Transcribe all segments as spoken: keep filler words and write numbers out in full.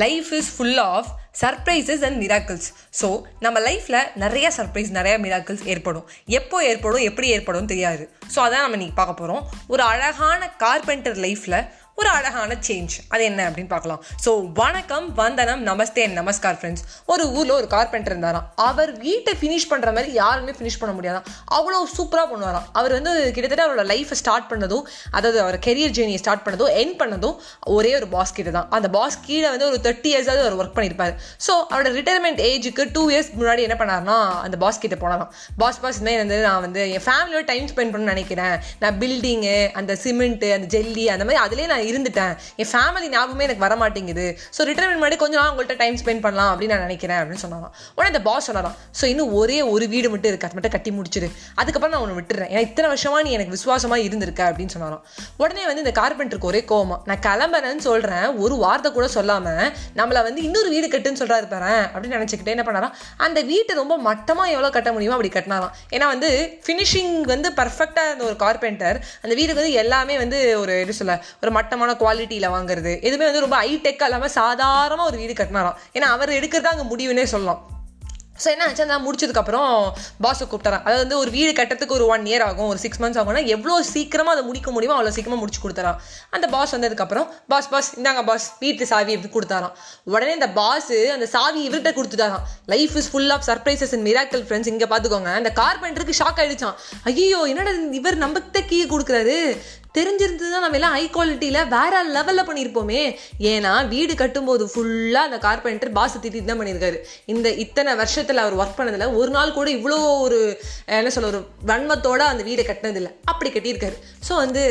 Life is full of surprises and miracles. So நம்ம லைஃப்பில் நிறையா சர்ப்ரைஸ் நிறையா மிராக்கிள்ஸ் ஏற்படும். எப்போ ஏற்படும் எப்படி ஏற்படும் தெரியாது. ஸோ அதான் நம்ம இன்றைக்கி பார்க்க போகிறோம். ஒரு அழகான கார்பெண்டர் லைஃப்பில் ஒரு அழகான சேஞ்ச், அது என்ன அப்படின்னு பார்க்கலாம். ஸோ வணக்கம், வந்தனம், நமஸ்தே அண்ட் நமஸ்கார் ஃப்ரெண்ட்ஸ். ஒரு ஊரில் ஒரு கார்பெண்டர் இருந்தாராம். அவர் வீட்டை ஃபினிஷ் பண்ணுற மாதிரி யாருமே ஃபினிஷ் பண்ண முடியாதான், அவ்வளோ சூப்பராக பண்ணுவாராம். அவர் வந்து கிட்டத்தட்ட அவரோட லைஃப்பை ஸ்டார்ட் பண்ணதும், அதாவது அவர் கெரியர் ஜேர்னியை ஸ்டார்ட் பண்ணதும் எண்ட் பண்ணதும் ஒரே ஒரு பாஸ் கிட்ட தான். அந்த பாஸ் கீழே வந்து ஒரு தேர்ட்டி இயர்ஸாவது அவர் ஒர்க் பண்ணியிருப்பார். ஸோ அவரோட ரிட்டையர்மெண்ட் ஏஜுக்கு டூ இயர்ஸ் முன்னாடி என்ன பண்ணார்னா, அந்த பாஸ் கிட்ட போனாராம். பாஸ் பாஸ் மாதிரி வந்து நான் வந்து என் ஃபேமிலியோட டைம் ஸ்பெண்ட் பண்ணணும்னு நினைக்கிறேன். நான் பில்டிங்கு, அந்த சிமெண்ட்டு, அந்த ஜெல்லி, அந்த மாதிரி அதிலே நான் இருந்துட்டேன். என் ஃபேமிலி ஞாபகமே எனக்கு வர மாட்டேங்குது. ஸோ ரிட்டையர்மெண்ட் மாதிரி கொஞ்சம் நாள் உங்கள்கிட்ட டைம் ஸ்பெண்ட் பண்ணலாம் அப்படின்னு நான் நினைக்கிறேன் அப்படின்னு சொன்னாராம். உடனே அந்த பாஸ் சொன்னாராம், ஸோ இன்னும் ஒரே ஒரு வீடு மட்டும் இருக்குது, அது மட்டும் கட்டி முடிச்சிடு, அதுக்கப்புறம் நான் உன்னை விட்டுறேன். ஏன்னா இத்தனை வருஷமா நீ எனக்கு விசுவாசமாக இருந்திருக்க அப்படின்னு சொன்னாராம். உடனே வந்து இந்த கார்பெண்டருக்கு ஒரே கோவமா, நான் கிளம்புறேன்னு சொல்கிறேன், ஒரு வார்த்தை கூட சொல்லாமல் நம்மளை வந்து இன்னொரு வீடு கட்டுன்னு சொல்கிறா இருப்பேன் அப்படின்னு நினச்சிக்கிட்டே என்ன பண்ணாராம், அந்த வீட்டை ரொம்ப மட்டமாக எவ்வளோ கட்ட முடியுமோ அப்படி கட்டினாராம். ஏன்னா வந்து ஃபினிஷிங் வந்து பர்ஃபெக்டாக இருந்த ஒரு கார்பெண்டர் அந்த வீடுக்கு வந்து எல்லாமே வந்து ஒரு எப்படி சொல்ல, ஒரு மட்டமான குவாலிட்டியில் வாங்குறது, எதுவுமே வந்து ரொம்ப ஹைடெக்காக இல்லாமல் சாதாரணமாக ஒரு வீடு கட்டினாராம். ஏன்னா அவர் எடுக்கிறதா அங்கே முடிவுன்னே சொல்லலாம். ஸோ என்ன ஆச்சு, நான் முடிச்சதுக்கப்புறம் பாஸை கூப்பிட்டாரான். அதாவது வந்து ஒரு வீடு கட்டுறதுக்கு ஒரு ஒன் இயர் ஆகும், ஒரு சிக்ஸ் மந்த்ஸ் ஆகும்னா எவ்வளோ சீக்கிரமாக அதை முடிக்க முடியுமோ அவ்வளோ சீக்கிரமாக முடிச்சு கொடுத்தாராம். அந்த பாஸ் வந்ததுக்கப்புறம் பாஸ் பாஸ் இந்தாங்க பாஸ் வீட்டு சாவி எப்படி கொடுத்தாராம். உடனே இந்த பாஸ் அந்த சாவி இவர்கிட்ட கொடுத்துட்டாராம். Life is full of surprises and miracle friends. இங்கே பார்த்துக்கோங்க, அந்த கார்பெண்டருக்கு ஷாக் ஆகிடுச்சான். ஐயோ என்னடா இவர் நம்மகிட்ட கீ கொடுக்குறாரு, தெரிஞ்சிருந்ததுன்னா நம்ம எல்லாம் ஹை குவாலிட்டியில் வேறு லெவலில் பண்ணியிருப்போமே. ஏன்னா வீடு கட்டும்போது ஃபுல்லாக அந்த கார்பெண்டர் பாஸை திட்டிட்டு தான் பண்ணியிருக்காரு. இந்த இத்தனை வருஷத்தில் அவர் ஒர்க் பண்ணதில் ஒரு நாள் கூட இவ்வளோ ஒரு என்ன சொல்ல ஒரு வன்மத்தோடு அந்த வீடை கட்டினதில்லை, அப்படி கட்டியிருக்காரு. ஸோ வந்து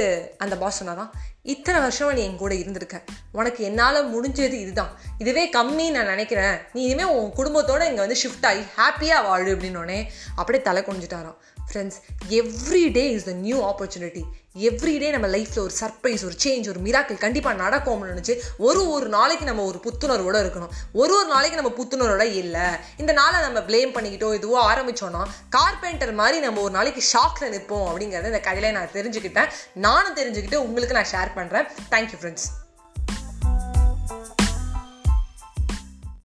அந்த பாஸ் சொன்னாதான், இத்தனை வருஷமாக நீ என் கூட இருந்திருக்க, உனக்கு என்னால் முடிஞ்சது இதுதான், இதுவே கம்மி நான் நினைக்கிறேன், நீ இனிமேல் உன் குடும்பத்தோடு இங்கே வந்து ஷிஃப்ட் ஆகி ஹாப்பியாக வாழு அப்படின்னோடனே அப்படியே தலை குனிஞ்சிட்டாராம். Friends, every day is the new opportunity. Every day நம்ம லைஃப்பில் ஒரு சர்ப்ரைஸ், ஒரு சேஞ்ச், ஒரு மிராக்கிள் கண்டிப்பாக நடக்கும்னு நினச்சி ஒரு ஒரு நாளைக்கு நம்ம ஒரு புத்துணர்வோடு இருக்கணும். ஒரு ஒரு நாளைக்கு நம்ம புத்துணர்வோட இல்லை, இந்த நாளை நம்ம ப்ளேம் பண்ணிக்கிட்டோ இதுவோ ஆரம்பித்தோன்னா கார்பெண்டர் மாதிரி நம்ம ஒரு நாளைக்கு ஷாக்கில் நிற்போம் அப்படிங்கிறத இந்த கதையில நான் தெரிஞ்சுக்கிட்டேன். நானும் தெரிஞ்சுக்கிட்டு உங்களுக்கு நான் ஷேர் பண்ணுறேன். Thank you friends.